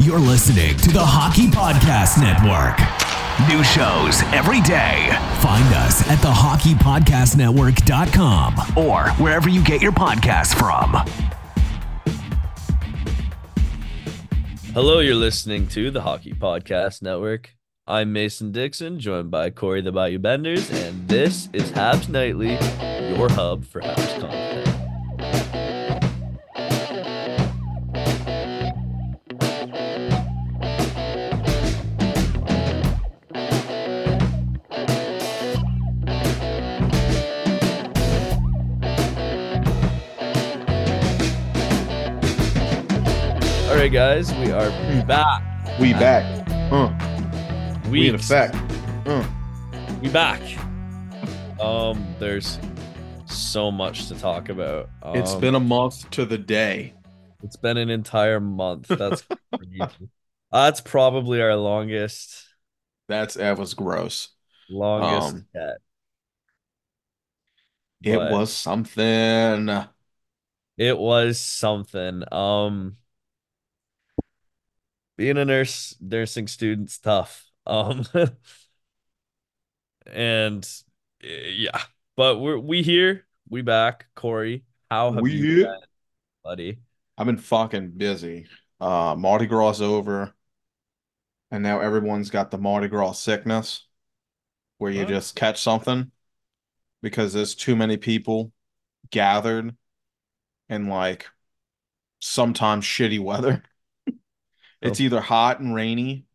You're listening to the Hockey Podcast Network. New shows every day. Find us at thehockeypodcastnetwork.com or wherever you get your podcasts from. Hello, you're listening to the Hockey Podcast Network. I'm Mason Dickson, joined by Corey the Bayou Benders, and this is Habs Nightly, your hub for Habs content. All right, guys, we are back. We in effect. We back. There's so much to talk about. It's been a month to the day. It's been an entire month. That's that's probably our longest. That was gross. Longest yet. It was something. It was something. Being a nursing student's tough. But we here, we back. Corey, how have you been, buddy? I've been fucking busy. Mardi Gras over, and now everyone's got the Mardi Gras sickness, where you just catch something because there's too many people gathered in like sometimes shitty weather. It's either hot and rainy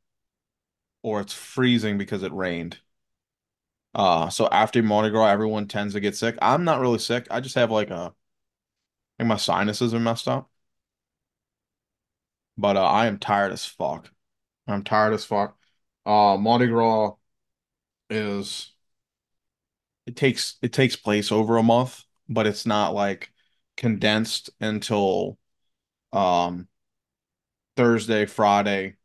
or it's freezing because it rained. So after Mardi Gras, everyone tends to get sick. I'm not really sick. I just have like my sinuses are messed up. But I am tired as fuck. Mardi Gras takes place over a month, but it's not like condensed until Thursday, Friday,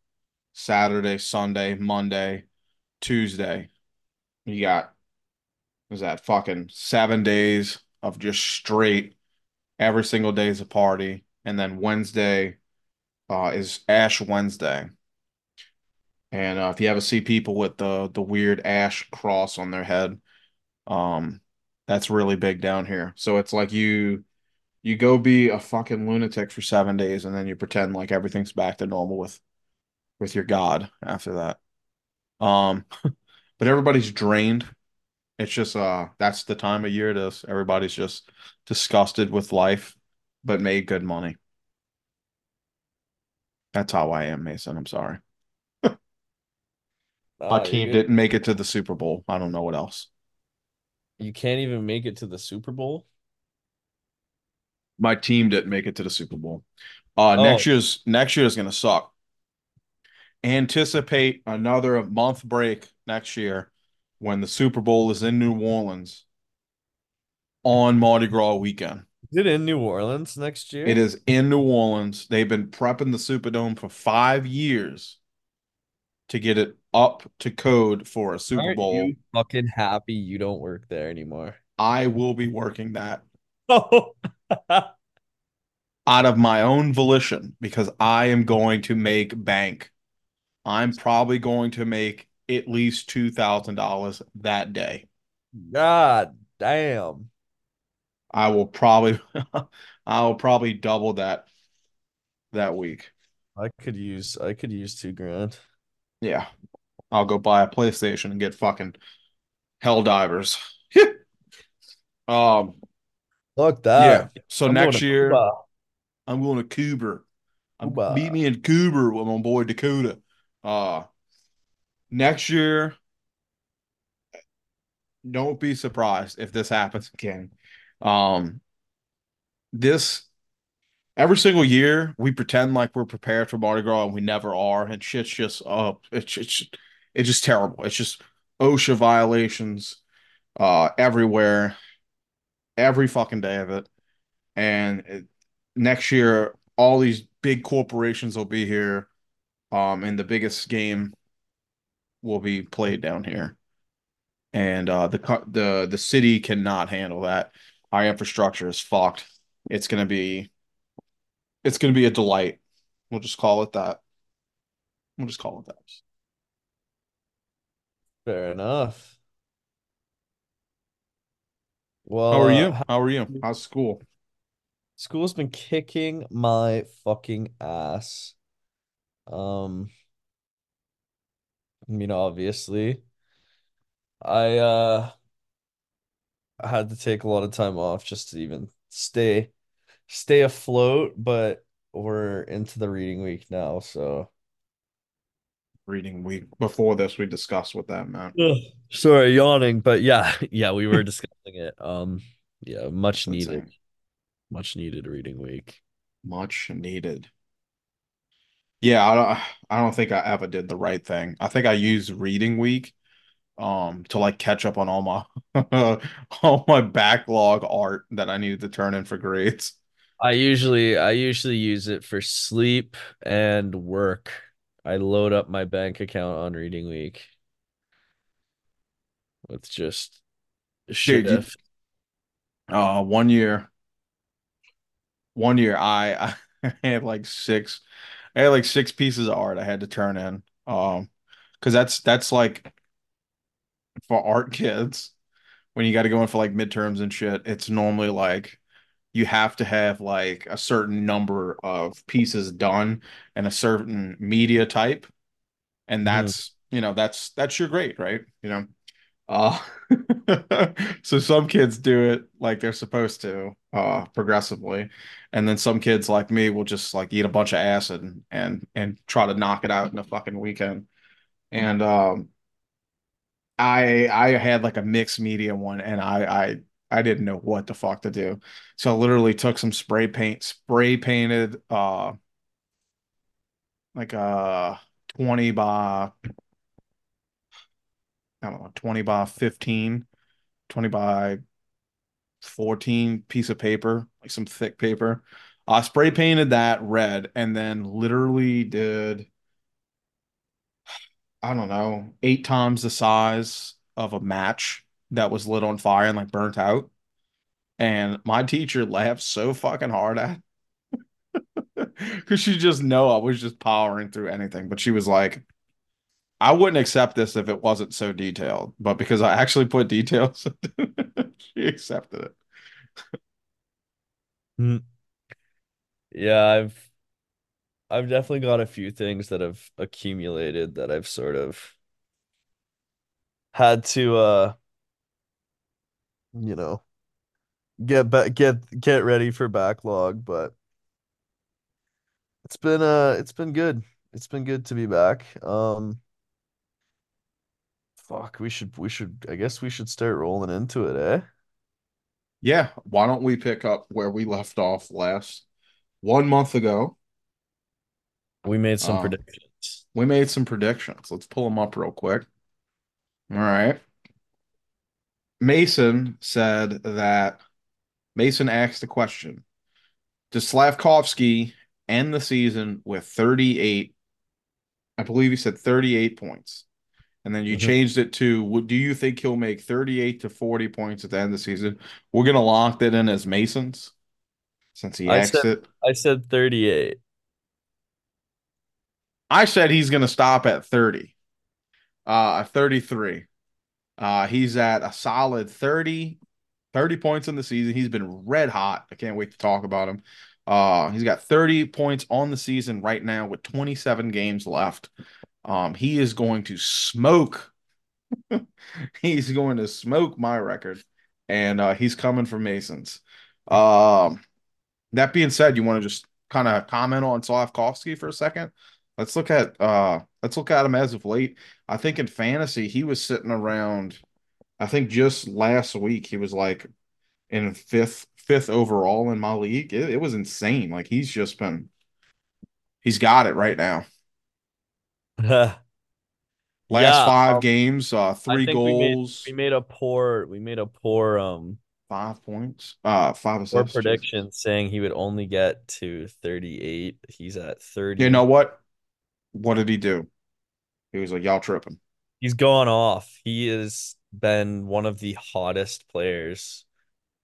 Saturday, Sunday, Monday, Tuesday. You got, was that fucking 7 days of just straight, every single day is a party. And then Wednesday is Ash Wednesday. And if you ever see people with the weird ash cross on their head, that's really big down here. So it's like you go be a fucking lunatic for 7 days, and then you pretend like everything's back to normal with your God after that. But everybody's drained. It's just that's the time of year it is. Everybody's just disgusted with life, but made good money. That's how I am, Mason. I'm sorry. My team didn't make it to the Super Bowl. I don't know what else. You can't even make it to the Super Bowl? My team didn't make it to the Super Bowl. Next year is going to suck. Anticipate another month break next year when the Super Bowl is in New Orleans on Mardi Gras weekend. Is it in New Orleans next year? It is in New Orleans. They've been prepping the Superdome for 5 years to get it up to code for a Super Bowl. You fucking happy you don't work there anymore? I will be working that. Oh. Out of my own volition, because I am going to make bank. I'm probably going to make at least $2,000 that day. God damn. I will probably double that week. I could use $2,000. Yeah. I'll go buy a PlayStation and get fucking Helldivers. Fuck that. Yeah. So next year, I'm going to Coober. Meet me in Coober with my boy Dakota. Next year, don't be surprised if this happens again. This Every single year, we pretend like we're prepared for Mardi Gras, and we never are. And shit's just up. It's just terrible. It's just OSHA violations everywhere, every fucking day of it. And next year, all these big corporations will be here, and the biggest game will be played down here. And the city cannot handle that. Our infrastructure is fucked. It's gonna be a delight. We'll just call it that. Fair enough. Well, how are you? How's school? School's been kicking my fucking ass. I mean, obviously, I had to take a lot of time off just to even stay afloat, but we're into the reading week now, so. Reading week. Before this, we discussed what that meant. Ugh, sorry, yawning, but yeah, we were discussing it. Yeah, much needed reading week. Much needed. Yeah, I don't think I ever did the right thing. I think I used reading week to like catch up on all my backlog art that I needed to turn in for grades. I usually use it for sleep and work. I load up my bank account on reading week with just shit. Dude, one year I had like six pieces of art I had to turn in. Because that's like for art kids, when you got to go in for like midterms and shit, it's normally like you have to have like a certain number of pieces done and a certain media type, and that's that's your grade, right? So some kids do it like they're supposed to progressively, and then some kids like me will just like eat a bunch of acid and try to knock it out in a fucking weekend. And I had like a mixed media one, and I didn't know what the fuck to do. So I literally took some spray painted like a 20 by 14 piece of paper, like some thick paper. I spray painted that red, and then literally did, I don't know, 8 times the size of a match that was lit on fire and like burnt out. And my teacher laughed so fucking hard at it, because she just know I was just powering through anything. But she was like, I wouldn't accept this if it wasn't so detailed, but because I actually put details, she accepted it. Yeah, I've definitely got a few things that have accumulated that I've sort of had to get ready for backlog, but it's been good. It's been good to be back. Fuck, I guess we should start rolling into it, eh? Yeah, why don't we pick up where we left off last 1 month ago? We made some predictions. Let's pull them up real quick. All right. Mason asked the question, does Slafkovsky end the season with 38? I believe he said 38 points. And then you changed it to, do you think he'll make 38 to 40 points at the end of the season? We're going to lock that in as Mason's since he asked it. I said 38. I said he's going to stop at 30, 33. He's at a solid 30 points in the season. He's been red hot. I can't wait to talk about him. He's got 30 points on the season right now with 27 games left. He is going to smoke. He's going to smoke my record, and he's coming for Mason's. That being said, you want to just kind of comment on Slafkovsky for a second? Let's look at him as of late. I think in fantasy he was sitting around, I think just last week he was like in fifth, fifth overall in my league. It was insane. Like, he's got it right now. Last five games, 3 goals. We made a poor 5 points. 5 assists. Poor prediction saying he would only get to 38. He's at 30. You know what? What did he do? He was like, y'all tripping. He's gone off. He has been one of the hottest players.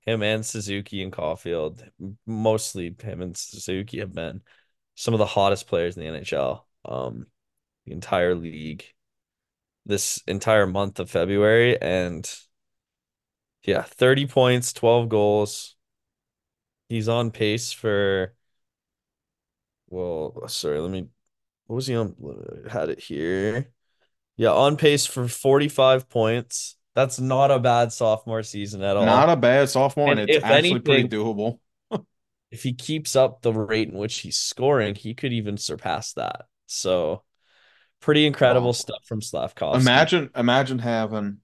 Him and Suzuki and Caulfield, mostly him and Suzuki, have been some of the hottest players in the NHL. The entire league, this entire month of February, and yeah, 30 points, 12 goals. He's on pace for. Well, sorry, let me. What was he on? Had it here. Yeah, on pace for 45 points. That's not a bad sophomore season at all. Not a bad sophomore, and it's actually pretty doable. If he keeps up the rate in which he's scoring, he could even surpass that. So, pretty incredible stuff from Slafkovsky. Imagine having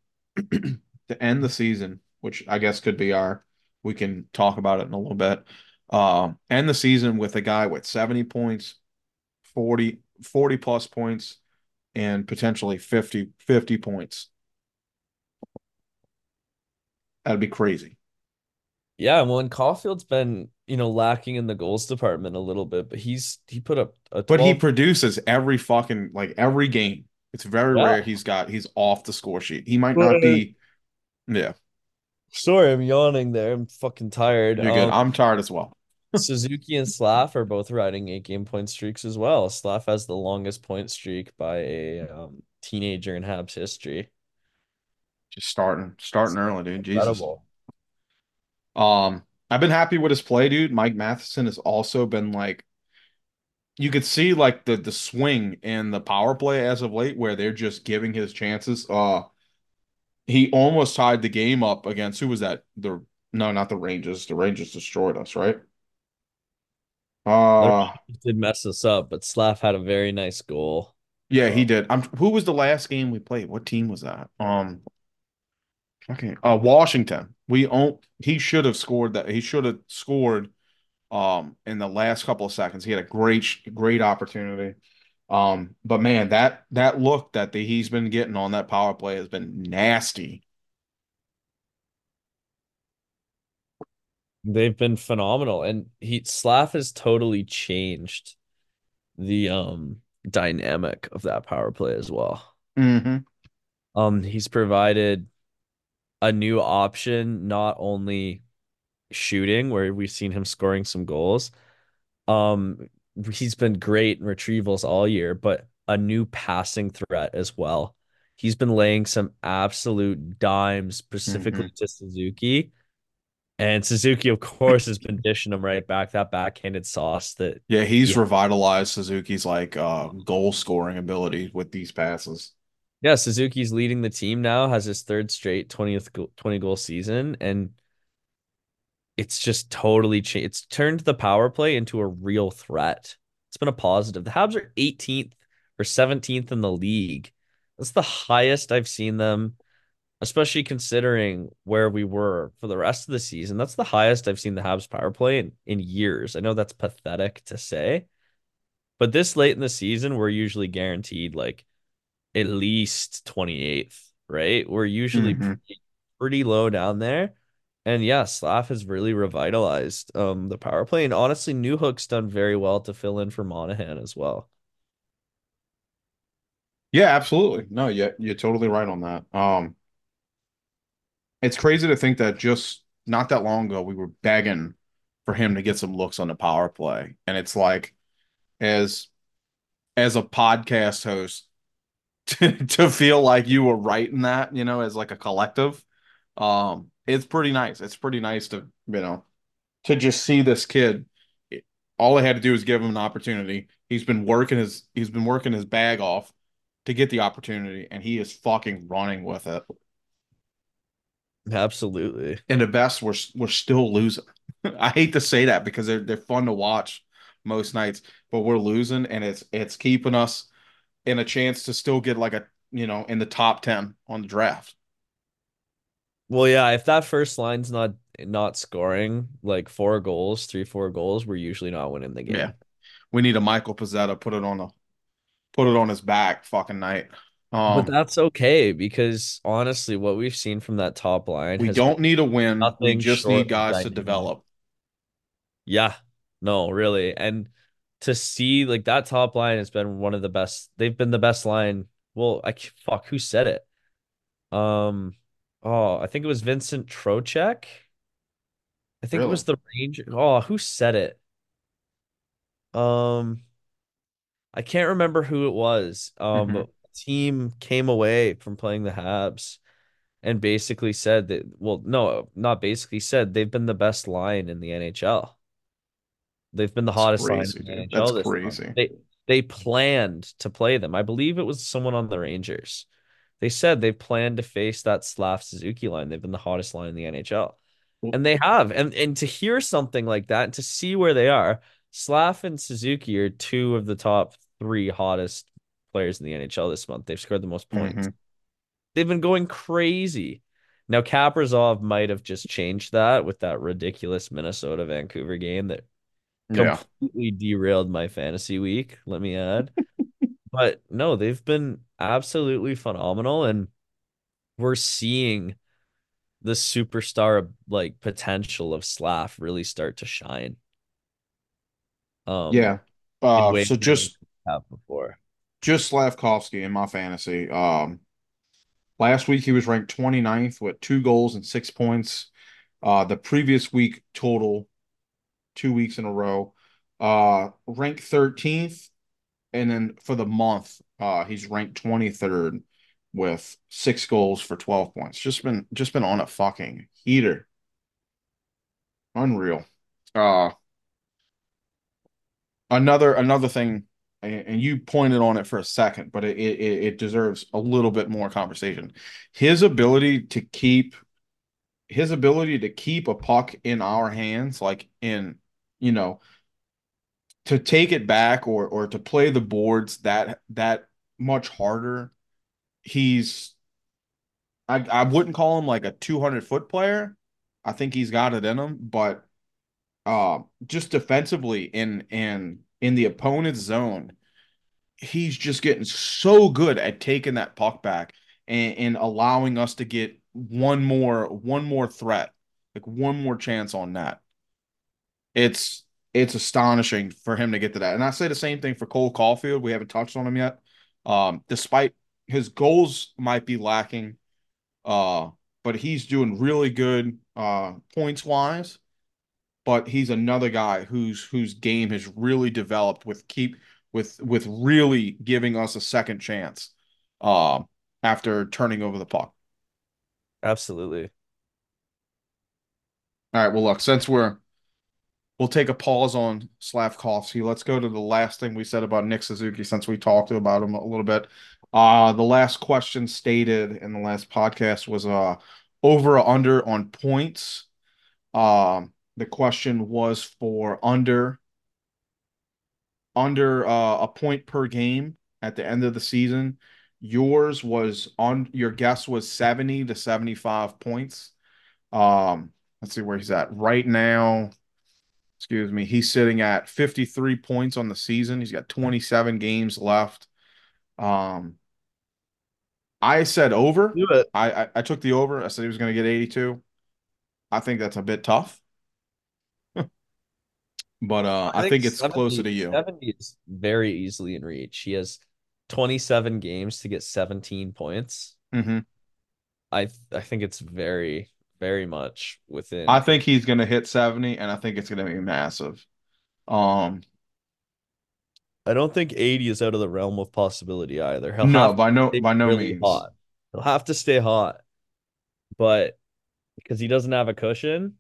to end the season, which I guess could be we can talk about it in a little bit. End the season with a guy with 70 points, 40 plus points, and potentially 50 points. That'd be crazy. Yeah, well, and Caulfield's been, lacking in the goals department a little bit, but he put up a 12. But he produces every fucking, every game. It's very rare he's off the score sheet. He might not be. Yeah. Sorry, I'm yawning there. I'm fucking tired. You're good. I'm tired as well. Suzuki and Slaf are both riding 8-game point streaks as well. Slaf has the longest point streak by a teenager in Habs history. Just starting early, dude. Incredible. Jesus. I've been happy with his play, dude. Mike Matheson has also been you could see the swing in the power play as of late, where they're just giving his chances. He almost tied the game up against who was that? No, not the Rangers. The Rangers destroyed us, right? It did mess us up, but Slaf had a very nice goal. Yeah, he did. Who was the last game we played? What team was that? Okay. Washington. He should have scored that. He should have scored in the last couple of seconds. He had a great opportunity. But man, that look that he's been getting on that power play has been nasty. They've been phenomenal, and Slaf has totally changed the dynamic of that power play as well. Mm-hmm. He's provided a new option, not only shooting, where we've seen him scoring some goals. He's been great in retrievals all year, but a new passing threat as well. He's been laying some absolute dimes, specifically to Suzuki. And Suzuki, of course, has been dishing him right back, that backhanded sauce. He's revitalized Suzuki's goal-scoring ability with these passes. Yeah, Suzuki's leading the team now, has his third straight 20-goal season, and it's just totally changed. It's turned the power play into a real threat. It's been a positive. The Habs are 18th or 17th in the league. That's the highest I've seen them, especially considering where we were for the rest of the season. That's the highest I've seen the Habs power play in years. I know that's pathetic to say, but this late in the season, we're usually guaranteed at least 28th, right? We're usually pretty low down there. And yeah, Slaf has really revitalized the power play. And honestly, Newhook's done very well to fill in for Monahan as well. Yeah, absolutely. No, you're totally right on that. It's crazy to think that just not that long ago, we were begging for him to get some looks on the power play. And it's as a podcast host, to feel you were right in that, as a collective, it's pretty nice. It's pretty nice to, to just see this kid. All I had to do was give him an opportunity. He's been working his bag off to get the opportunity, and he is fucking running with it. Absolutely. And the best, we're still losing. I hate to say that because they're fun to watch most nights, but we're losing, and it's keeping us in a chance to still get in the top 10 on the draft. Well, yeah, if that first line's not not scoring like 4 goals, 3-4 goals, we're usually not winning the game. Yeah, we need a Michael Pizzetta put it on his back fucking night. But that's okay, because honestly, what we've seen from that top line, we don't need a win. We just need guys to develop. Yeah, no, really, and to see like that top line has been one of the best. They've been the best line. Well, who said it? I think it was Vincent Trocheck. I think it was the Ranger. Oh, who said it? I can't remember who it was. But team came away from playing the Habs and basically said that, well, no, not basically said, they've been the best line in the NHL. They've been the hottest line in the NHL. That's crazy. They planned to play them. I believe it was someone on the Rangers. They said they planned to face that Slafkovsky line. They've been the hottest line in the NHL. And they have. And to hear something like that and to see where they are, Slaf and Suzuki are two of the top 3 hottest players in the NHL this month. They've scored the most points. They've been going crazy. Now, Caprizov might have just changed that with that ridiculous Minnesota-Vancouver game that completely derailed my fantasy week, let me add. But no, they've been absolutely phenomenal, and we're seeing the superstar like potential of Slaf really start to shine. So just before. Just Slafkovsky in my fantasy. Last week he was ranked 29th with 2 goals and 6 points. The previous week total, 2 weeks in a row, ranked 13th, and then for the month, he's ranked 23rd with 6 goals for 12 points. Just been on a fucking heater. Unreal. Another thing. And you pointed on it for a second, but it deserves a little bit more conversation. His ability to keep a puck in our hands, like to take it back or to play the boards that much harder. I wouldn't call him like a 200-foot player. I think he's got it in him, but just defensively in the opponent's zone, he's just getting so good at taking that puck back and allowing us to get one more threat, like one more chance on that. It's astonishing for him to get to that. And I say the same thing for Cole Caulfield. We haven't touched on him yet. Despite his goals might be lacking, but he's doing really good points-wise. But he's another guy whose game has really developed with really giving us a second chance after turning over the puck. Absolutely. All right. Well, look, since we'll take a pause on Slafkovsky. Let's go to the last thing we said about Nick Suzuki, since we talked about him a little bit. The last question stated in the last podcast was over or under on points. The question was for under a point per game at the end of the season. Yours was on your guess was 70 to 75 points. Let's see where he's at right now. Excuse me. He's sitting at 53 points on the season. He's got 27 games left. I said over. Do it. I took the over. I said he was going to get 82. I think that's a bit tough. But I think it's 70, closer to you. 70 is very easily in reach. He has 27 games to get 17 points. Mm-hmm. I think it's very, very much within. I think he's going to hit 70, and I think it's going to be massive. I don't think 80 is out of the realm of possibility either. By no means. Hot. He'll have to stay hot, but because he doesn't have a cushion,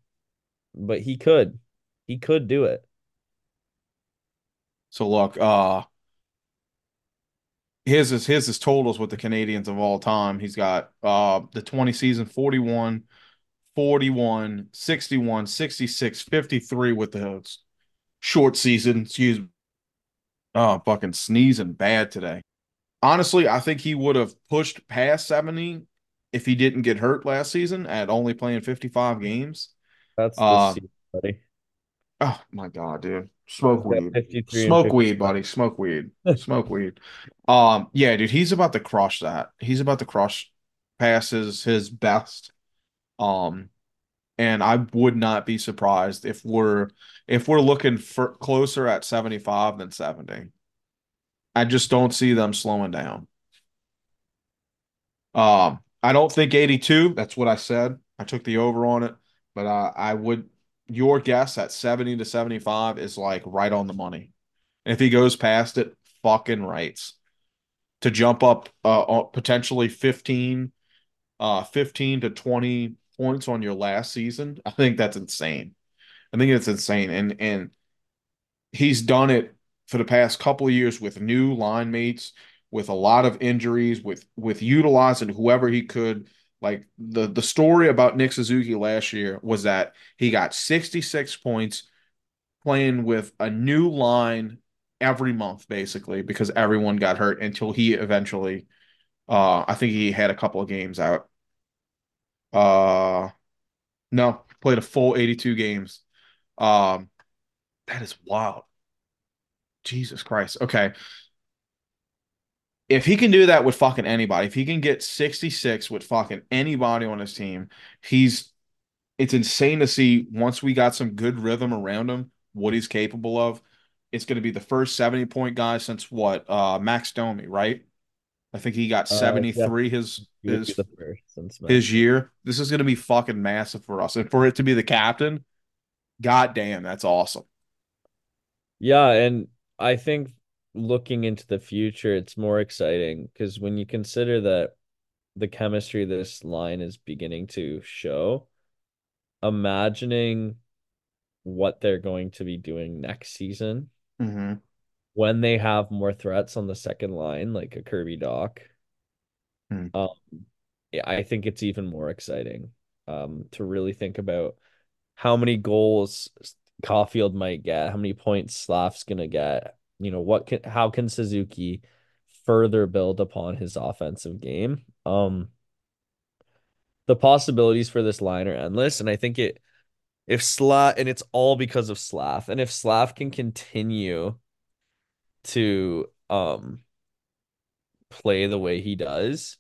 but he could. He could do it. So look, his totals with the Canadiens of all time. He's got the 20 season 41, 41, 61, 66, 53 with the short season. Excuse me. Oh, fucking sneezing bad today. Honestly, I think he would have pushed past 70 if he didn't get hurt last season at only playing 55 games. That's the season, buddy. Oh my god, dude. Smoke weed, buddy. Yeah, dude, he's about to crush that. He's about to crush passes his best. And I would not be surprised if we're looking for closer at 75 than 70. I just don't see them slowing down. I don't think 82. That's what I said. I took the over on it, but I would. Your guess at 70 to 75 is like right on the money. And if he goes past it, fucking rights. To jump up potentially 15 to 20 points on your last season, I think that's insane. I think it's insane. And he's done it for the past couple of years with new line mates, with a lot of injuries, with utilizing whoever he could. Like the story about Nick Suzuki last year was that he got 66 points playing with a new line every month, basically, because everyone got hurt until he eventually, I think he had a couple of games out. No, played a full 82 games. That is wild. Jesus Christ. Okay. If he can do that with fucking anybody, if he can get 66 with fucking anybody on his team, it's insane to see once we got some good rhythm around him, what he's capable of. It's going to be the first 70-point guy since what? Max Domi, right? I think he got 73 his year. This is going to be fucking massive for us. And for it to be the captain, goddamn, that's awesome. Yeah, and I think looking into the future, it's more exciting because when you consider that the chemistry this line is beginning to show, imagining what they're going to be doing next season when they have more threats on the second line, like a Kirby Doc, I think it's even more exciting to really think about how many goals Caulfield might get, how many points Slaf's gonna get. You know, how can Suzuki further build upon his offensive game? The possibilities for this line are endless, and I think it's all because of Slaf. And if Slaf can continue to play the way he does,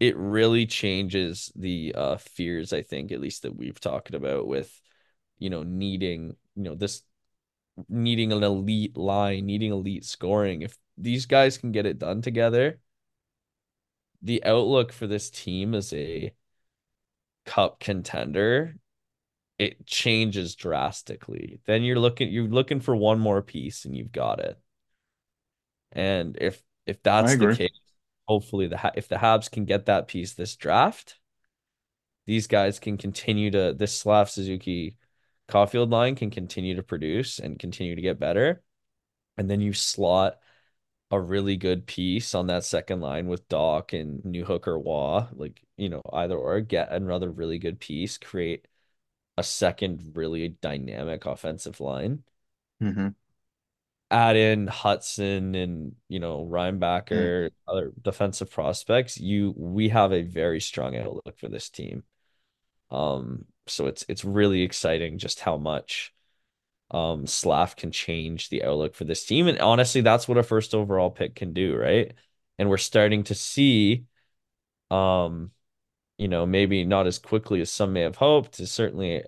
it really changes the fears, I think, at least that we've talked about with, you know, needing an elite line, needing elite scoring. If these guys can get it done together, the outlook for this team as a cup contender, it changes drastically. Then you're looking for one more piece and you've got it. And if that's the case, hopefully if the Habs can get that piece this draft, these guys can continue to this Slav Suzuki Caulfield line can continue to produce and continue to get better. And then you slot a really good piece on that second line with Doc and Newhook or Wah, like, you know, either or, get another really good piece, create a second really dynamic offensive line. Add in Hudson and, you know, Reinbacher, other defensive prospects. We have a very strong outlook for this team. So it's really exciting just how much Slaf can change the outlook for this team. And honestly, that's what a first overall pick can do, right? And we're starting to see, you know, maybe not as quickly as some may have hoped. Certainly,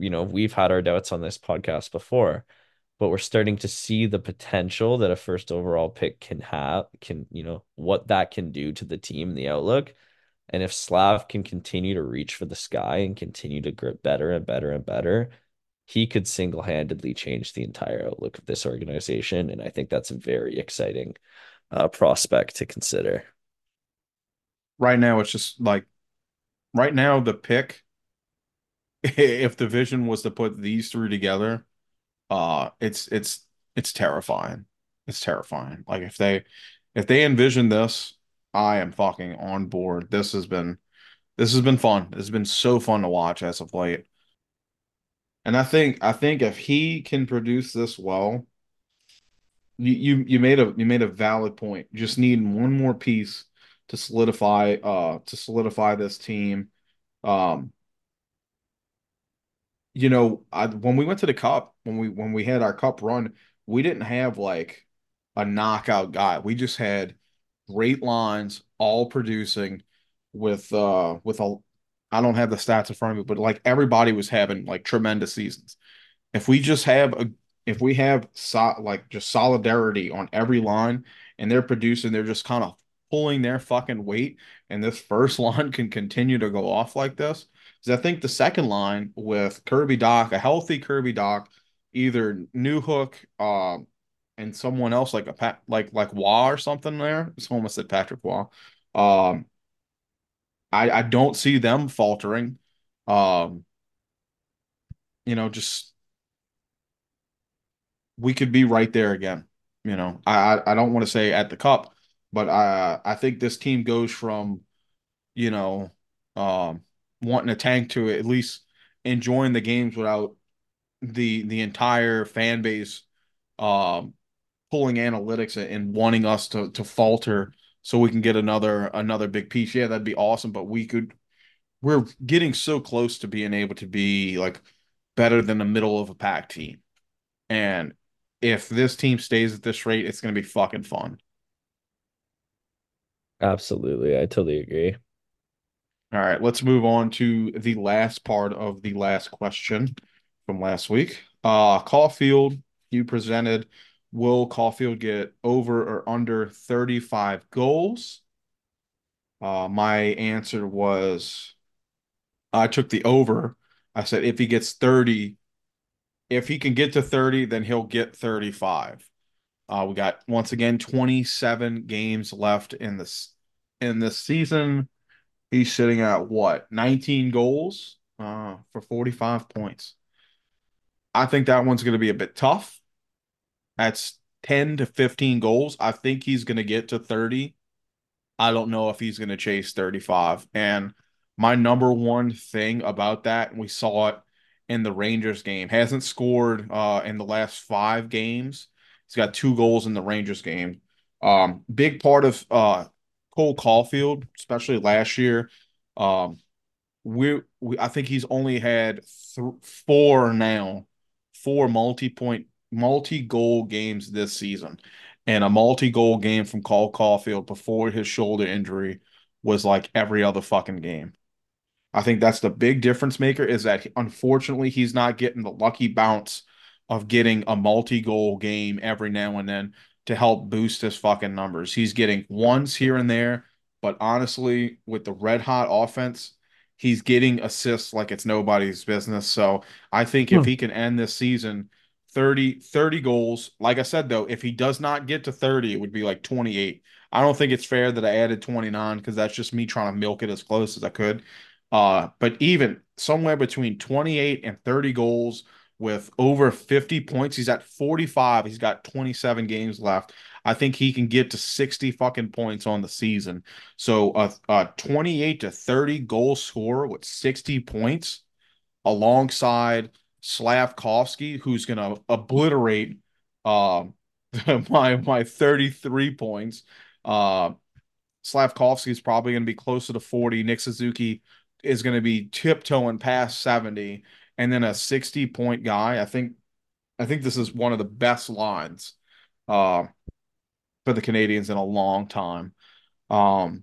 you know, we've had our doubts on this podcast before, but we're starting to see the potential that a first overall pick can have, you know, what that can do to the team and the outlook. And if Slav can continue to reach for the sky and continue to grip better and better and better, he could single-handedly change the entire outlook of this organization. And I think that's a very exciting prospect to consider. Right now, it's just like, right now, the pick, if the vision was to put these three together, it's terrifying. It's terrifying. Like if they envision this, I am fucking on board. This has been fun. It's been so fun to watch as of late. And I think if he can produce this well, you made a valid point. Just needing one more piece to solidify this team. you know, when we went to the Cup, when we had our Cup run, we didn't have like a knockout guy. We just had great lines all producing with I don't have the stats in front of me, but like everybody was having like tremendous seasons. If we have solidarity on every line and they're producing, they're just kind of pulling their fucking weight, and this first line can continue to go off like this. Because I think the second line with Kirby Doc, a healthy Kirby Doc, either Newhook and someone else like Waugh or something there. It's almost said Patrick Waugh. I don't see them faltering. Just we could be right there again. I don't want to say at the Cup, but I think this team goes from, wanting a tank to at least enjoying the games without the entire fan base pulling analytics and wanting us to falter so we can get another big piece. Yeah, that'd be awesome, but we're getting so close to being able to be like better than the middle of a pack team. And if this team stays at this rate, it's going to be fucking fun. Absolutely. I totally agree. All right, let's move on to the last part of the last question from last week. Caulfield, you presented, will Caulfield get over or under 35 goals? My answer was I took the over. I said if he gets 30, if he can get to 30, then he'll get 35. We got, once again, 27 games left in this season. He's sitting at what, 19 goals for 45 points. I think that one's going to be a bit tough. That's 10 to 15 goals. I think he's going to get to 30. I don't know if he's going to chase 35. And my number one thing about that, and we saw it in the Rangers game, hasn't scored in the last 5 games. He's got 2 goals in the Rangers game. Big part of Cole Caulfield, especially last year, I think he's only had 4 multi-goal games this season, and a multi-goal game from Cole Caulfield before his shoulder injury was like every other fucking game. I think that's the big difference maker, is that unfortunately he's not getting the lucky bounce of getting a multi-goal game every now and then to help boost his fucking numbers. He's getting ones here and there, but honestly, with the red-hot offense, he's getting assists like it's nobody's business. So I think if he can end this season 30 goals, like I said, though, if he does not get to 30, it would be like 28. I don't think it's fair that I added 29 because that's just me trying to milk it as close as I could. But even somewhere between 28 and 30 goals with over 50 points, he's at 45. He's got 27 games left. I think he can get to 60 fucking points on the season. So a 28 to 30 goal scorer with 60 points alongside Slafkovsky, who's going to obliterate my 33 points. Slafkovsky is probably going to be closer to 40. Nick Suzuki is going to be tiptoeing past 70. And then a 60-point guy. I think this is one of the best lines for the Canadiens in a long time. I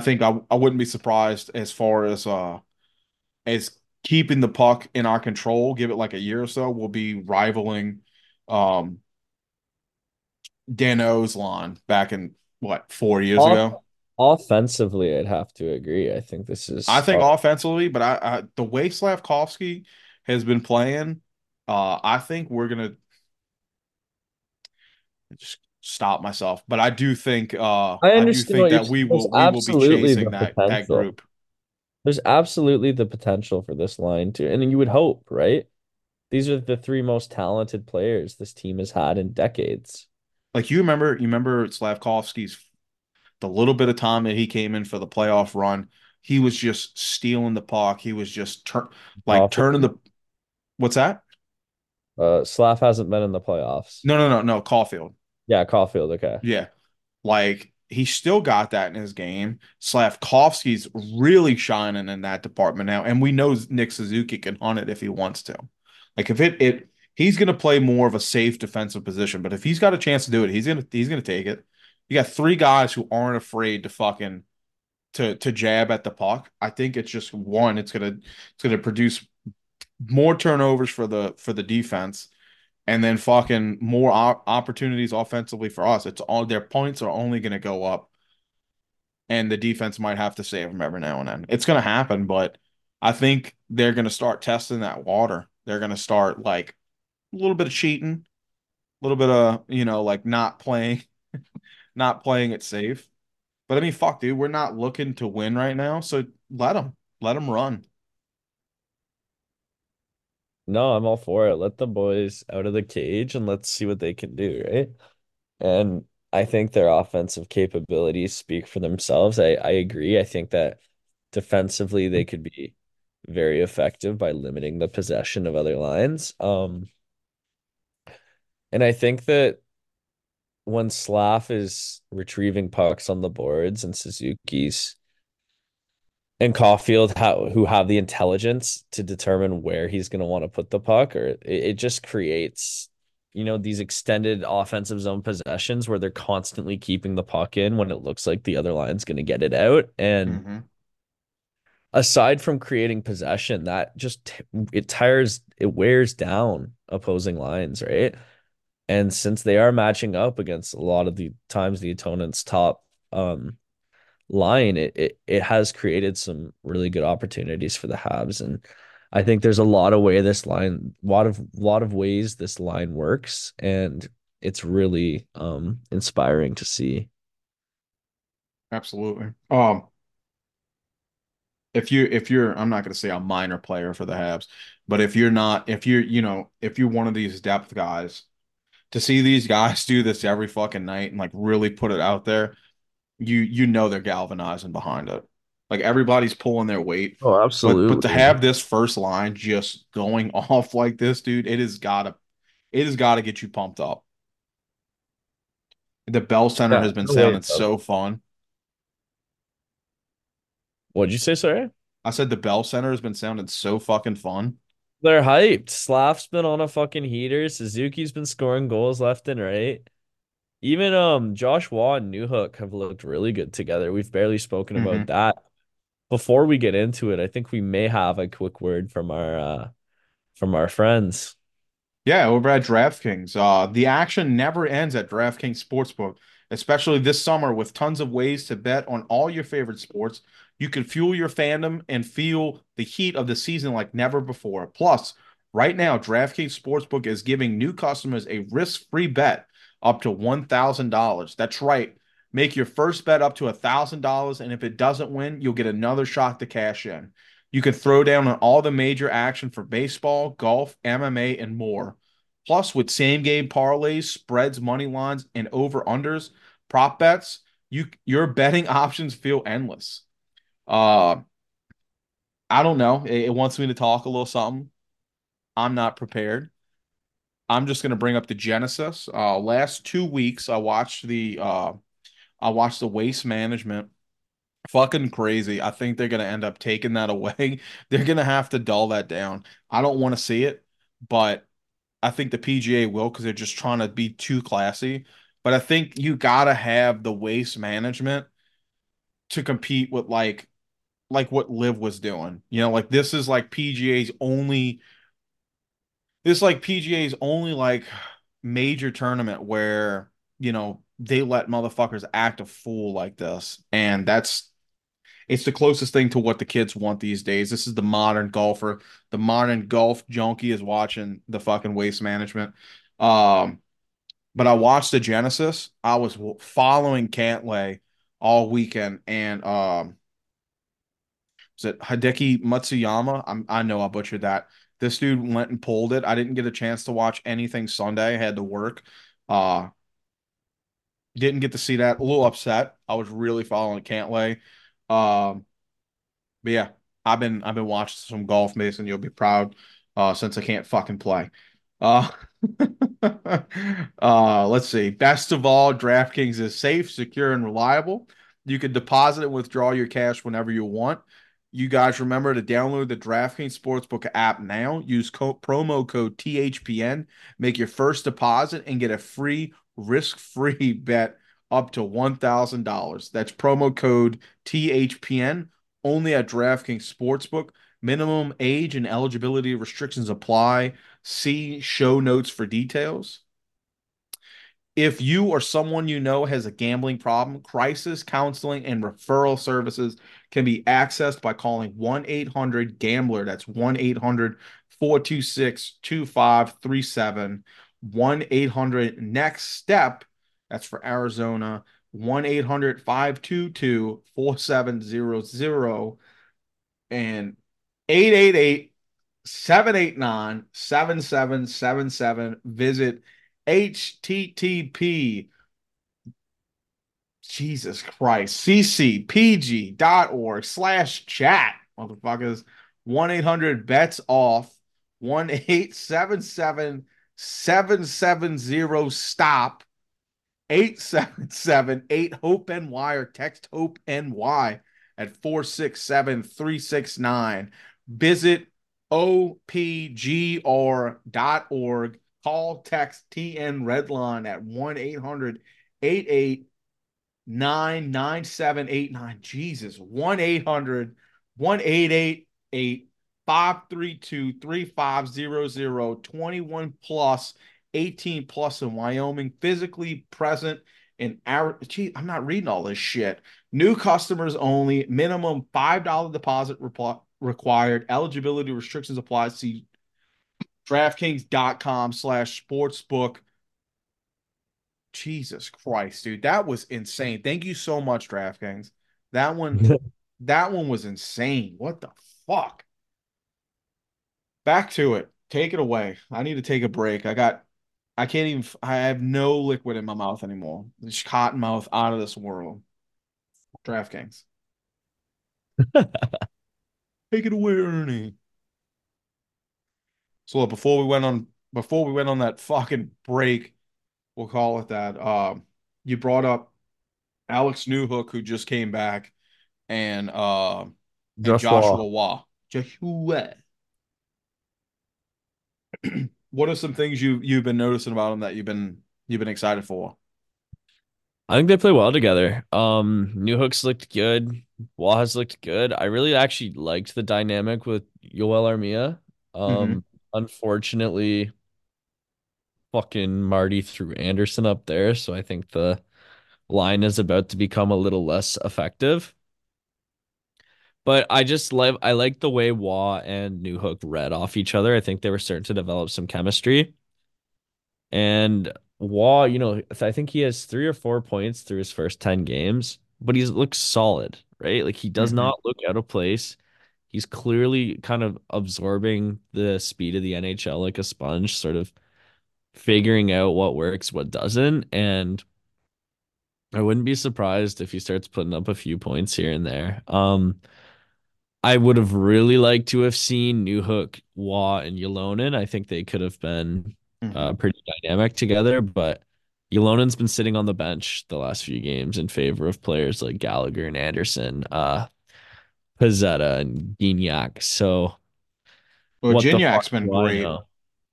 think I wouldn't be surprised as far as keeping the puck in our control. Give it like a year or so, we'll be rivaling Dano's line back in what, 4 years ago. Offensively, I'd have to agree. Offensively, but the way Slafkovsky has been playing, I think we're going to just stop myself. But I do think that we will be chasing that group. There's absolutely the potential for this line too. And you would hope, right? These are the 3 most talented players this team has had in decades. Like you remember Slafkovsky's, the little bit of time that he came in for the playoff run, he was just stealing the puck. He was just turning the – what's that? Slaf hasn't been in the playoffs. No, Caulfield. Yeah, Caulfield, okay. Yeah, like He still got that in his game. Slafkovsky's really shining in that department now, and we know Nick Suzuki can hunt it if he wants to. Like if it he's going to play more of a safe defensive position, but if he's got a chance to do it, he's going to take it. You got three guys who aren't afraid to fucking to jab at the puck. I think it's just one. It's going to produce more turnovers for the defense. And then fucking more opportunities offensively for us. It's all their points are only going to go up, and the defense might have to save them every now and then. It's going to happen, but I think they're going to start testing that water. They're going to start like a little bit of cheating, a little bit of like not playing it safe. But I mean, fuck, dude, we're not looking to win right now, so let them run. No, I'm all for it. Let the boys out of the cage and let's see what they can do, right? And I think their offensive capabilities speak for themselves. I agree. I think that defensively they could be very effective by limiting the possession of other lines. And I think that when Slav is retrieving pucks on the boards and Suzuki's and Caulfield, who have the intelligence to determine where he's going to want to put the puck, or it just creates, these extended offensive zone possessions where they're constantly keeping the puck in when it looks like the other line's going to get it out. And aside from creating possession, that just it wears down opposing lines, right? And since they are matching up against a lot of the times the opponent's top line, it has created some really good opportunities for the Habs, and I think there's a lot of ways this line works, and it's really inspiring to see. Absolutely. If you're I'm not going to say a minor player for the Habs, but if you're one of these depth guys, to see these guys do this every fucking night and like really put it out there, you know they're galvanizing behind it. Like everybody's pulling their weight. Oh, absolutely. But to have this first line just going off like this, dude, it has gotta get you pumped up. The Bell Center has been sounding so fun. What'd you say, sorry? I said the Bell Center has been sounding so fucking fun. They're hyped. Slaf's been on a fucking heater. Suzuki's been scoring goals left and right. Even Joshua and Newhook have looked really good together. We've barely spoken about that. Before we get into it, I think we may have a quick word from our friends. Yeah, over at DraftKings. The action never ends at DraftKings Sportsbook, especially this summer with tons of ways to bet on all your favorite sports. You can fuel your fandom and feel the heat of the season like never before. Plus, right now, DraftKings Sportsbook is giving new customers a risk-free bet up to $1,000. That's right. Make your first bet up to $1,000, and if it doesn't win, you'll get another shot to cash in. You can throw down on all the major action for baseball, golf, MMA, and more. Plus, with same-game parlays, spreads, money lines, and over-unders, prop bets, your betting options feel endless. I don't know. It wants me to talk a little something. I'm not prepared. I'm just going to bring up the Genesis. Last 2 weeks, I watched the Waste Management. Fucking crazy. I think they're going to end up taking that away. They're going to have to dull that down. I don't want to see it, but I think the PGA will because they're just trying to be too classy. But I think you got to have the Waste Management to compete with like what Liv was doing. Like this is like PGA's only... This like PGA's only like major tournament where, they let motherfuckers act a fool like this. And it's the closest thing to what the kids want these days. This is the modern golfer. The modern golf junkie is watching the fucking Waste Management. But I watched the Genesis. I was following Cantlay all weekend, and was it Hideki Matsuyama? I know I butchered that. This dude went and pulled it. I didn't get a chance to watch anything Sunday. I had to work. Didn't get to see that. A little upset. I was really following Cantlay. But yeah, I've been watching some golf, Mason. You'll be proud since I can't fucking play. Let's see. Best of all, DraftKings is safe, secure, and reliable. You can deposit and withdraw your cash whenever you want. You guys remember to download the DraftKings Sportsbook app now. Use promo code THPN. Make your first deposit and get a free risk-free bet up to $1,000. That's promo code THPN. Only at DraftKings Sportsbook. Minimum age and eligibility restrictions apply. See show notes for details. If you or someone you know has a gambling problem, crisis counseling and referral services can be accessed by calling 1-800-GAMBLER. That's 1-800-426-2537. 1-800-NEXT-STEP. That's for Arizona. 1-800-522-4700 and 888-789-7777. Visit HTTP. Jesus Christ. ccpg.org/chat. Motherfuckers. 1-800-BETS-OFF. 1-877-770-STOP. 877-8-HOPE-NY or text HOPE-NY at 467-369. Visit opgr.org. Call, text TN Redline at 1-800-889-9789. Jesus, 1-800-1888-532-3500, 21 plus, 18 plus in Wyoming, physically present in Arizona. Gee, I'm not reading all this shit. New customers only, minimum $5 deposit required. Eligibility restrictions apply. See DraftKings.com/sportsbook. Jesus Christ, dude. That was insane. Thank you so much, DraftKings. That one was insane. What the fuck? Back to it. Take it away. I need to take a break. I can't even, I have no liquid in my mouth anymore. It's cotton mouth out of this world. DraftKings. Take it away, Ernie. So look, before we went on that fucking break, we'll call it that. You brought up Alex Newhook, who just came back, and Joshua Waugh. Joshua. What are some things you've been noticing about them that you've been excited for? I think they play well together. Newhook's looked good. Waugh has looked good. I really actually liked the dynamic with Yoel Armia. Unfortunately, fucking Marty threw Anderson up there, so I think the line is about to become a little less effective. But I like the way Waugh and Newhook read off each other. I think they were starting to develop some chemistry. And Waugh, I think he has 3 or 4 points through his first 10 games, but he looks solid, right? Like, he does not look out of place. He's clearly kind of absorbing the speed of the NHL like a sponge, sort of figuring out what works, what doesn't. And I wouldn't be surprised if he starts putting up a few points here and there. I would have really liked to have seen Newhook, Waugh, and Ylonen. I think they could have been pretty dynamic together, but Ylonen's been sitting on the bench the last few games in favor of players like Gallagher and Anderson, Pizzetta and Gignac. So, Gignac's been great.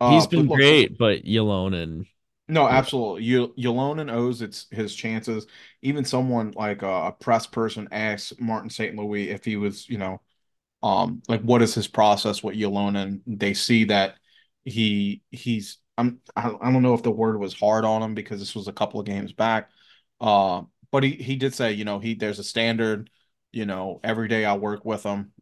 He's been great, but Ylonen. No, absolutely. Ylonen owes his chances. Even someone like a press person asked Martin Saint-Louis if he was, like, what is his process with Ylonen? They see that he's. I don't know if the word was hard on him because this was a couple of games back. But he did say, there's a standard. Every day I work with him.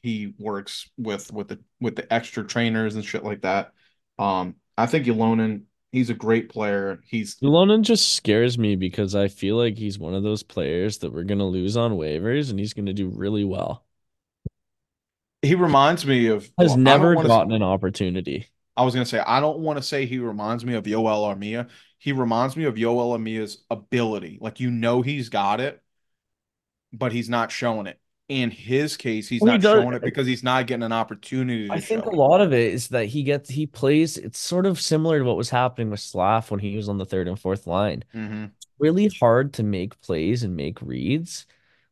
He works with the extra trainers and shit like that. I think Ylonen. He's a great player. Ylonen just scares me because I feel like he's one of those players that we're going to lose on waivers, and he's going to do really well. He reminds me of... Has never gotten an opportunity. I was going to say, I don't want to say he reminds me of Yoel Armia. He reminds me of Yoel Armia's ability. Like, he's got it, but he's not showing it. in his case, he's not showing it because he's not getting an opportunity to show. I think a lot of it is that he plays. It's sort of similar to what was happening with Slaf when he was on the third and fourth line. Mm-hmm. It's really hard to make plays and make reads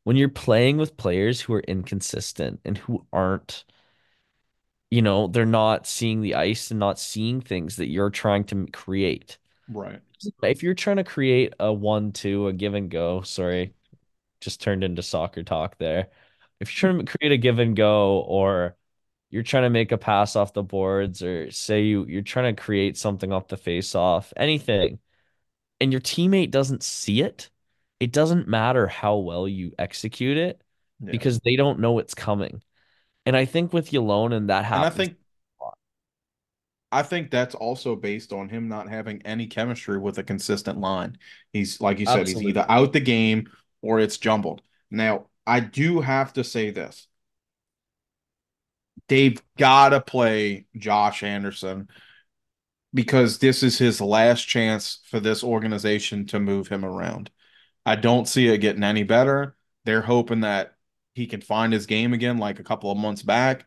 when you're playing with players who are inconsistent and who aren't, you know, they're not seeing the ice and not seeing things that you're trying to create. Right. If you're trying to create a 1-2, a give and go, sorry, just turned into soccer talk there. If you're trying to create a give and go, or you're trying to make a pass off the boards, or say you're trying to create something off the face off, anything, and your teammate doesn't see it, it doesn't matter how well you execute it because they don't know it's coming. And I think with Ylonen, that happens. And I think that's also based on him not having any chemistry with a consistent line. He's, like you said, he's either out the game or it's jumbled. Now, I do have to say this. They've got to play Josh Anderson because this is his last chance for this organization to move him around. I don't see it getting any better. They're hoping that he can find his game again like a couple of months back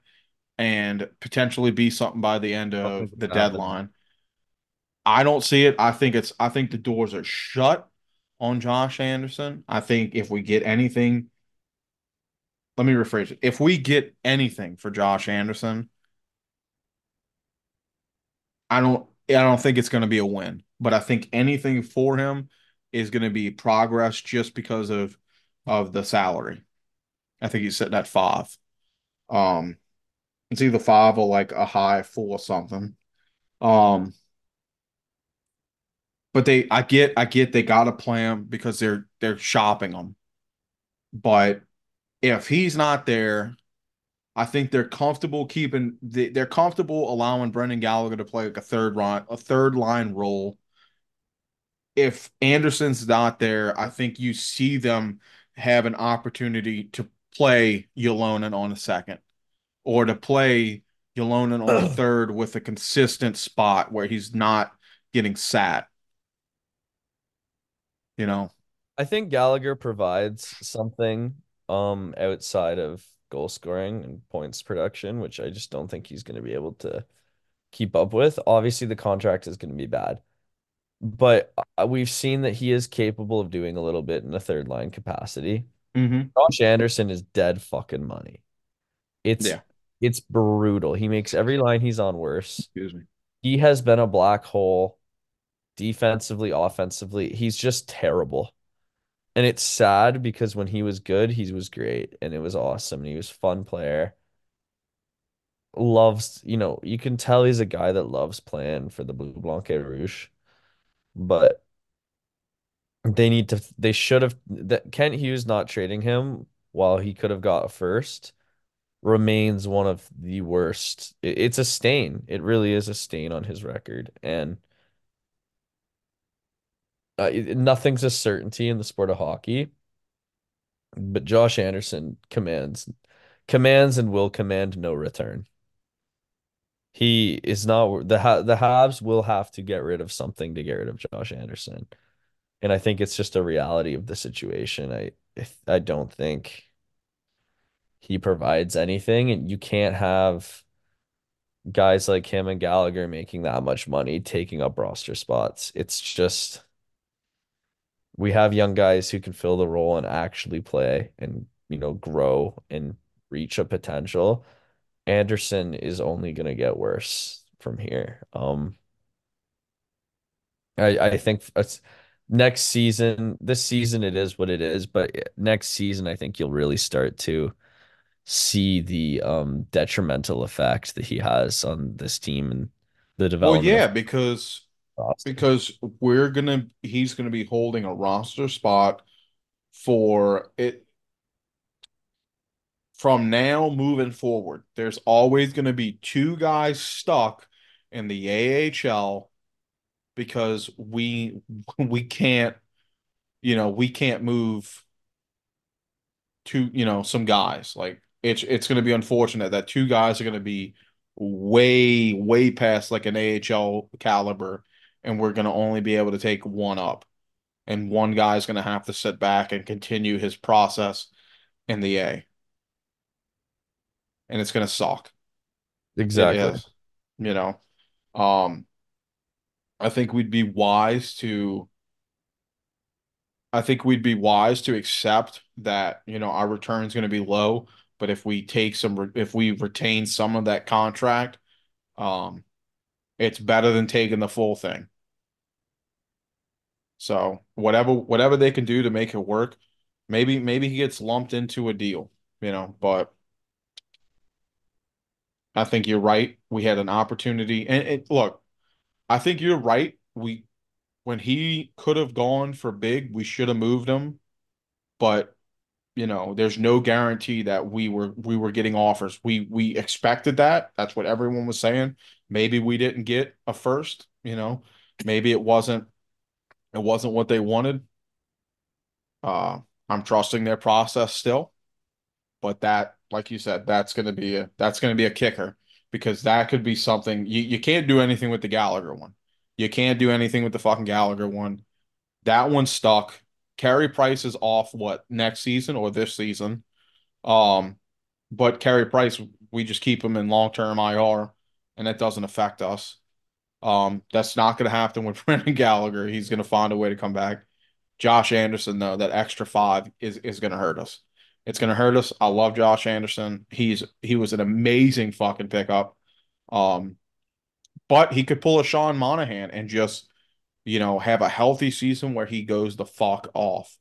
and potentially be something by the end of the deadline. I don't see it. I think the doors are shut on Josh Anderson. I think if we get anything, let me rephrase it. If we get anything for Josh Anderson, I don't think it's going to be a win, but I think anything for him is going to be progress just because of the salary. I think he's sitting at 5. It's either 5 or like a high 4 or something. But I get they gotta play him because they're shopping him. But if he's not there, I think they're comfortable allowing Brendan Gallagher to play like a third line role. If Anderson's not there, I think you see them have an opportunity to play Ylonen on a second, or to play Ylonen on a third with a consistent spot where he's not getting sat. You know, I think Gallagher provides something outside of goal scoring and points production, which I just don't think he's going to be able to keep up with. Obviously, the contract is going to be bad, but we've seen that he is capable of doing a little bit in a third line capacity. Mm-hmm. Josh Anderson is dead fucking money. It's brutal. He makes every line he's on worse. Excuse me. He has been a black hole. Defensively, offensively, he's just terrible. And it's sad because when he was good, he was great and it was awesome. And he was a fun player. Loves, you know, you can tell he's a guy that loves playing for the Bleu Blanc et Rouge. But they should have Kent Hughes not trading him while he could have got a first remains one of the worst. It's a stain. It really is a stain on his record. And nothing's a certainty in the sport of hockey, but Josh Anderson commands and will command no return. He is not the Habs will have to get rid of something to get rid of Josh Anderson, and I think it's just a reality of the situation. I don't think he provides anything, and you can't have guys like him and Gallagher making that much money taking up roster spots. It's just. We have young guys who can fill the role and actually play and, you know, grow and reach a potential. Anderson is only going to get worse from here. I think next season, this season it is what it is, but next season I think you'll really start to see the detrimental effect that he has on this team and the development. Well, yeah, because he's gonna be holding a roster spot for it from now moving forward. There's always gonna be two guys stuck in the AHL because we can't, you know, we can't move to, you know, some guys. Like it's gonna be unfortunate that two guys are gonna be way, way past like an AHL caliber. And we're going to only be able to take one up. And one guy's going to have to sit back and continue his process in the A. and it's going to suck. Exactly. You know, I think we'd be wise to accept that, you know, our return is going to be low, but if we retain some of that contract, it's better than taking the full thing. So whatever they can do to make it work, maybe he gets lumped into a deal, you know, but I think you're right. We had an opportunity. And look, I think you're right. When he could have gone for big, we should have moved him. But, you know, there's no guarantee that we were getting offers. We expected that. That's what everyone was saying. Maybe we didn't get a first, you know. Maybe it wasn't what they wanted. I'm trusting their process still. But that, like you said, that's going to be a kicker, because that could be something you can't do anything with the Gallagher one. You can't do anything with the fucking Gallagher one. That one's stuck. Carey Price is off, what, next season or this season? But Carey Price, we just keep him in long-term IR, and that doesn't affect us. That's not going to happen with Brendan Gallagher. He's going to find a way to come back. Josh Anderson, though, that extra 5 is going to hurt us. It's going to hurt us. I love Josh Anderson. He was an amazing fucking pickup. But he could pull a Sean Monahan and just, you know, have a healthy season where he goes the fuck off.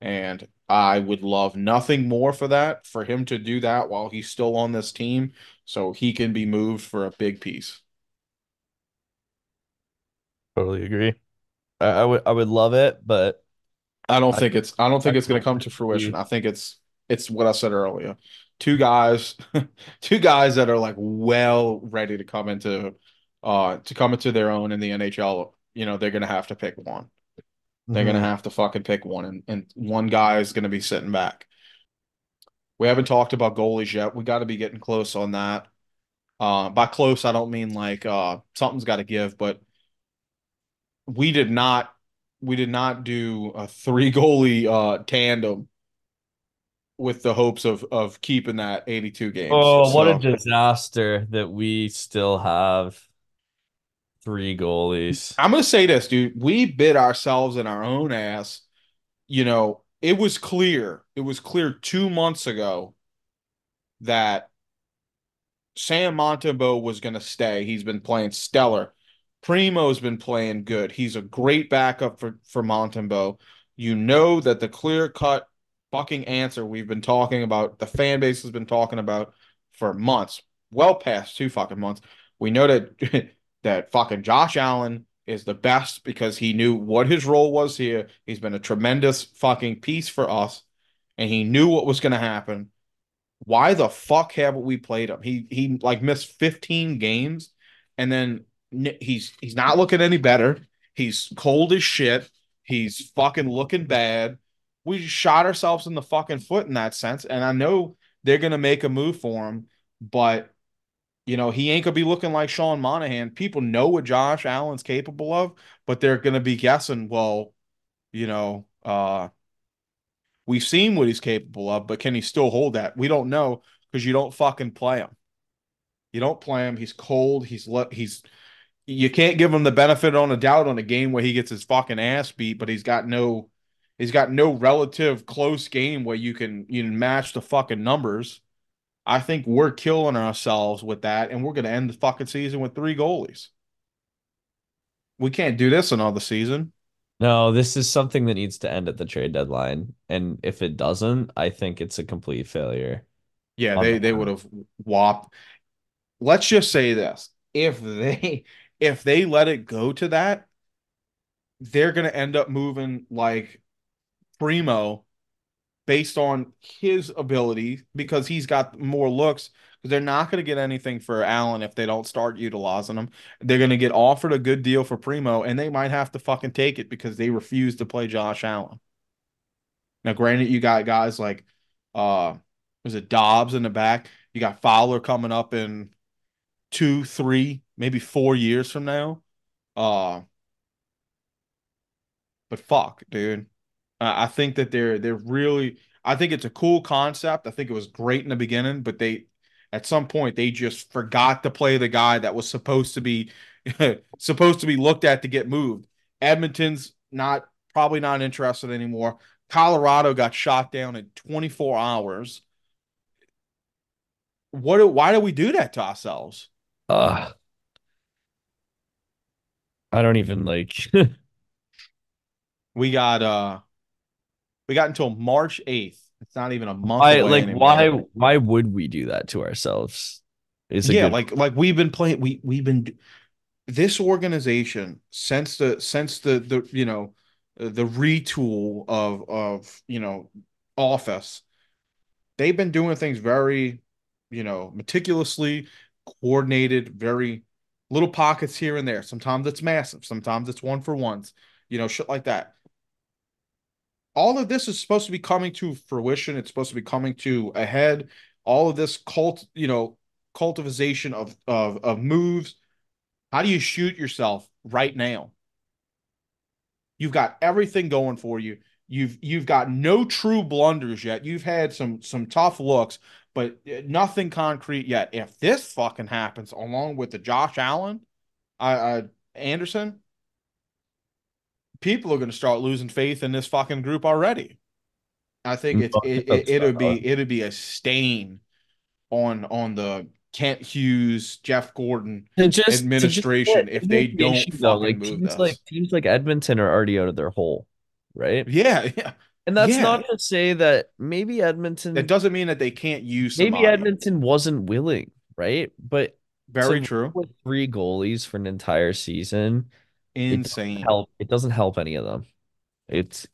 And I would love nothing more for that, for him to do that while he's still on this team, so he can be moved for a big piece. Totally agree. I would love it, but I don't think it's going to come to fruition. I think it's what I said earlier. Two guys that are like well ready to come into their own in the NHL. You know, they're going to have to pick one. They're going to have to fucking pick one, and one guy is going to be sitting back. We haven't talked about goalies yet. We got to be getting close on that. By close, I don't mean like something's got to give, but we did not do a 3-goalie tandem with the hopes of keeping that 82 games. Oh, so, what a disaster that we still have 3 goalies. I'm going to say this, dude. We bit ourselves in our own ass. You know, it was clear 2 months ago that Sam Montembeau was going to stay. He's been playing stellar. Primo's been playing good. He's a great backup for Montembeau. You know that the clear-cut fucking answer we've been talking about, the fan base has been talking about for months, well past 2 fucking months. We know that fucking Josh Allen is the best because he knew what his role was here. He's been a tremendous fucking piece for us, and he knew what was going to happen. Why the fuck haven't we played him? He like missed 15 games, and then he's not looking any better. He's cold as shit. He's fucking looking bad. We just shot ourselves in the fucking foot in that sense. And I know they're going to make a move for him, but, you know, he ain't going to be looking like Sean Monahan. People know what Josh Allen's capable of, but they're going to be guessing, well, you know, we've seen what he's capable of, but can he still hold that? We don't know, because you don't fucking play him. You don't play him. He's cold. You can't give him the benefit on a doubt on a game where he gets his fucking ass beat, but he's got no relative close game where you can match the fucking numbers. I think we're killing ourselves with that, and we're going to end the fucking season with 3 goalies. We can't do this another season. No, this is something that needs to end at the trade deadline, and if it doesn't, I think it's a complete failure. Yeah, they would have whopped. Let's just say this. If they let it go to that, they're going to end up moving like Primo based on his ability, because he's got more looks, because they're not going to get anything for Allen if they don't start utilizing him. They're going to get offered a good deal for Primo, and they might have to fucking take it because they refuse to play Josh Allen. Now, granted, you got guys like was it Dobbs in the back? You got Fowler coming up in 2, 3, maybe 4 years from now. But fuck, dude. I think that they're really. I think it's a cool concept. I think it was great in the beginning, but At some point, they just forgot to play the guy that was supposed to be looked at to get moved. Edmonton's probably not interested anymore. Colorado got shot down in 24 hours. Why do we do that to ourselves? I don't even like. We got until March 8th. It's not even a month away anymore. Why would we do that to ourselves? We've been playing. We've been this organization since the retool of office. They've been doing things very meticulously coordinated, very little pockets here and there. Sometimes it's massive. Sometimes it's one for ones. Shit like that. All of this is supposed to be coming to fruition. It's supposed to be coming to a head. All of this cultivation of moves. How do you shoot yourself right now? You've got everything going for you. You've got no true blunders yet. You've had some tough looks, but nothing concrete yet. If this fucking happens along with the Josh Allen, Anderson, people are going to start losing faith in this fucking group already. I think it'll be a stain on the Kent Hughes, Jeff Gordon administration if they don't fucking move this. Teams like Edmonton are already out of their hole, right? Yeah. And that's not to say that maybe Edmonton. It doesn't mean that they can't use. Maybe Edmonton wasn't willing, right? But very true. With 3 goalies for an entire season. Insane. It doesn't help any of them. It's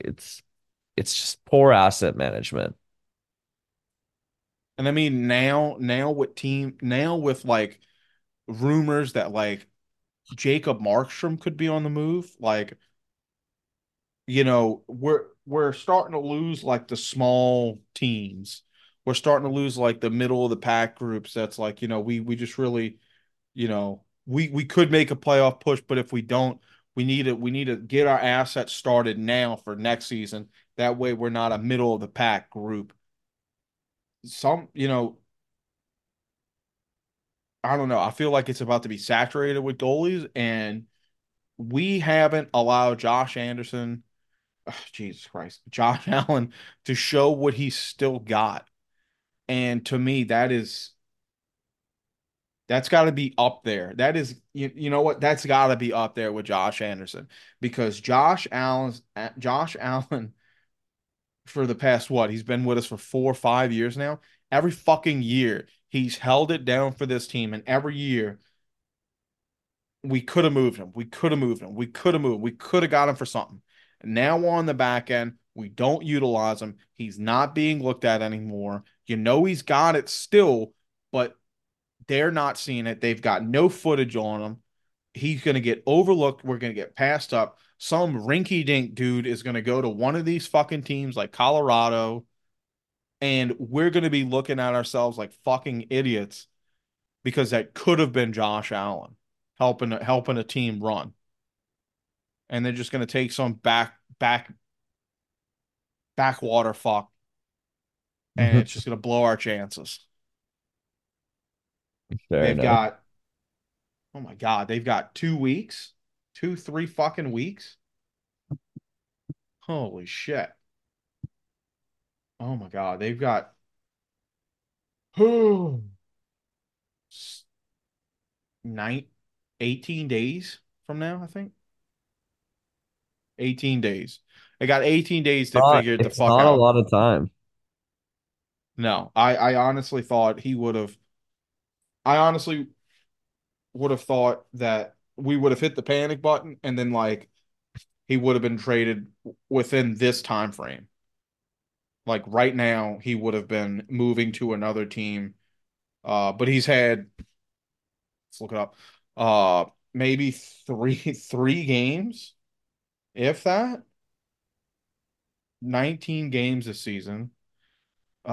just poor asset management. And I mean now with like rumors that like Jacob Markstrom could be on the move, like we're starting to lose like the small teams. We're starting to lose like the middle of the pack groups. That's like, we just really, we could make a playoff push, but if we don't, we need to get our assets started now for next season. That way we're not a middle of the pack group. I don't know. I feel like it's about to be saturated with goalies, and we haven't allowed Josh Anderson, Jesus Christ, Josh Allen to show what he's still got. And to me, that's got to be up there. That is, you know what? That's got to be up there with Josh Anderson, because Josh Allen, for the past, he's been with us for 4 or 5 years now. Every fucking year, he's held it down for this team. And every year, we could have moved him. We could have moved him. We could have got him for something. And now on the back end, we don't utilize him. He's not being looked at anymore. He's got it still, but they're not seeing it. They've got no footage on him. He's going to get overlooked. We're going to get passed up. Some rinky-dink dude is going to go to one of these fucking teams like Colorado, and we're going to be looking at ourselves like fucking idiots, because that could have been Josh Allen helping a team run. And they're just going to take some backwater fuck, and it's just going to blow our chances. Fair enough. Oh my God, they've got 2, 3 fucking weeks. Holy shit. Oh my God, they've got who 18 days from now, I think. 18 days. They got 18 days to figure the fuck out. Not a lot of time. No, I honestly thought I honestly would have thought that we would have hit the panic button, and then like he would have been traded within this time frame. Like right now, he would have been moving to another team. But he's had, let's look it up, maybe three games, if that. 19 games this season. His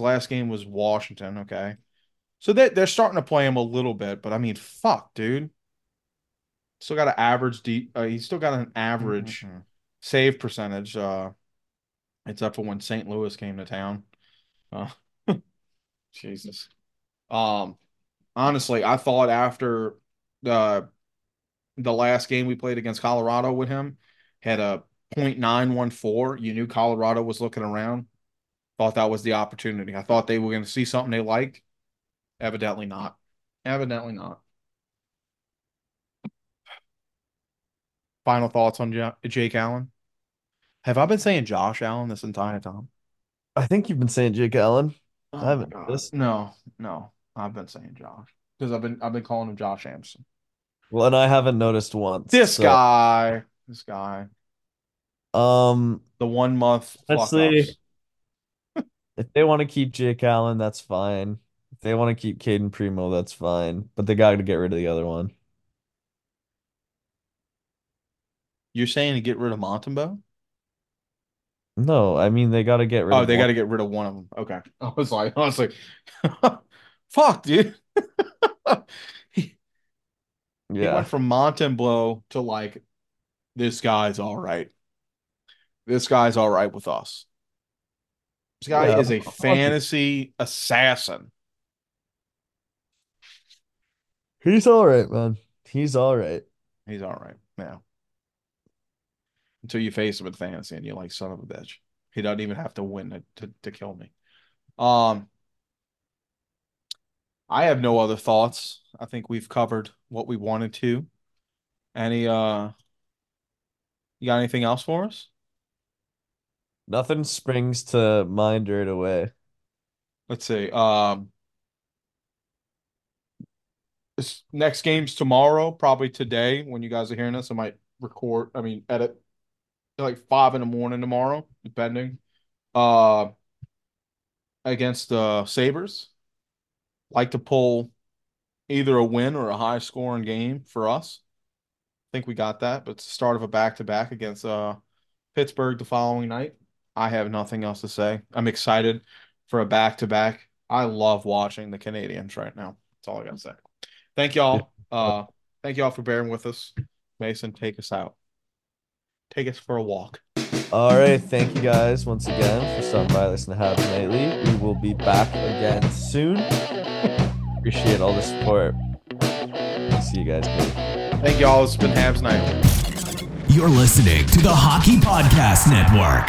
last game was Washington. Okay. So they're starting to play him a little bit, but I mean, fuck, dude. Still got an average. He's still got an average save percentage. It's up for when St. Louis came to town. Jesus. Honestly, I thought after the last game we played against Colorado with him had a .914. You knew Colorado was looking around. Thought that was the opportunity. I thought they were going to see something they liked. Evidently not. Evidently not. Final thoughts on Jake Allen? Have I been saying Josh Allen this entire time? I think you've been saying Jake Allen. Oh, I haven't. No. I've been saying Josh because I've been calling him Josh Anderson. Well, and I haven't noticed once. This guy. The 1 month. Let's see. If they want to keep Jake Allen, that's fine. If they want to keep Caden Primo, that's fine. But they got to get rid of the other one. You're saying to get rid of Montembeau? No, I mean they got to get rid. Oh, they got to get rid of one of them. Okay, I was like, fuck, dude. He went from Montembeau to like, this guy's all right. This guy's all right with us. This guy is a fantasy assassin. He's all right, man. He's all right. Yeah. Until you face him with fantasy and you're like, son of a bitch. He doesn't even have to win to kill me. I have no other thoughts. I think we've covered what we wanted to. Any you got anything else for us? Nothing springs to mind right away. Let's see. This next game's tomorrow, probably today when you guys are hearing this. I might edit like 5 a.m. tomorrow, depending. Against the Sabres. Like to pull either a win or a high-scoring game for us. I think we got that, but it's the start of a back-to-back against Pittsburgh the following night. I have nothing else to say. I'm excited for a back-to-back. I love watching the Canadiens right now. That's all I got to say. Thank y'all. Thank y'all for bearing with us. Mason, take us out. Take us for a walk. All right. Thank you guys once again for stopping by listening to Habs Nightly. We will be back again soon. Appreciate all the support. See you guys later. Thank y'all. It's been Habs Nightly. You're listening to the Hockey Podcast Network.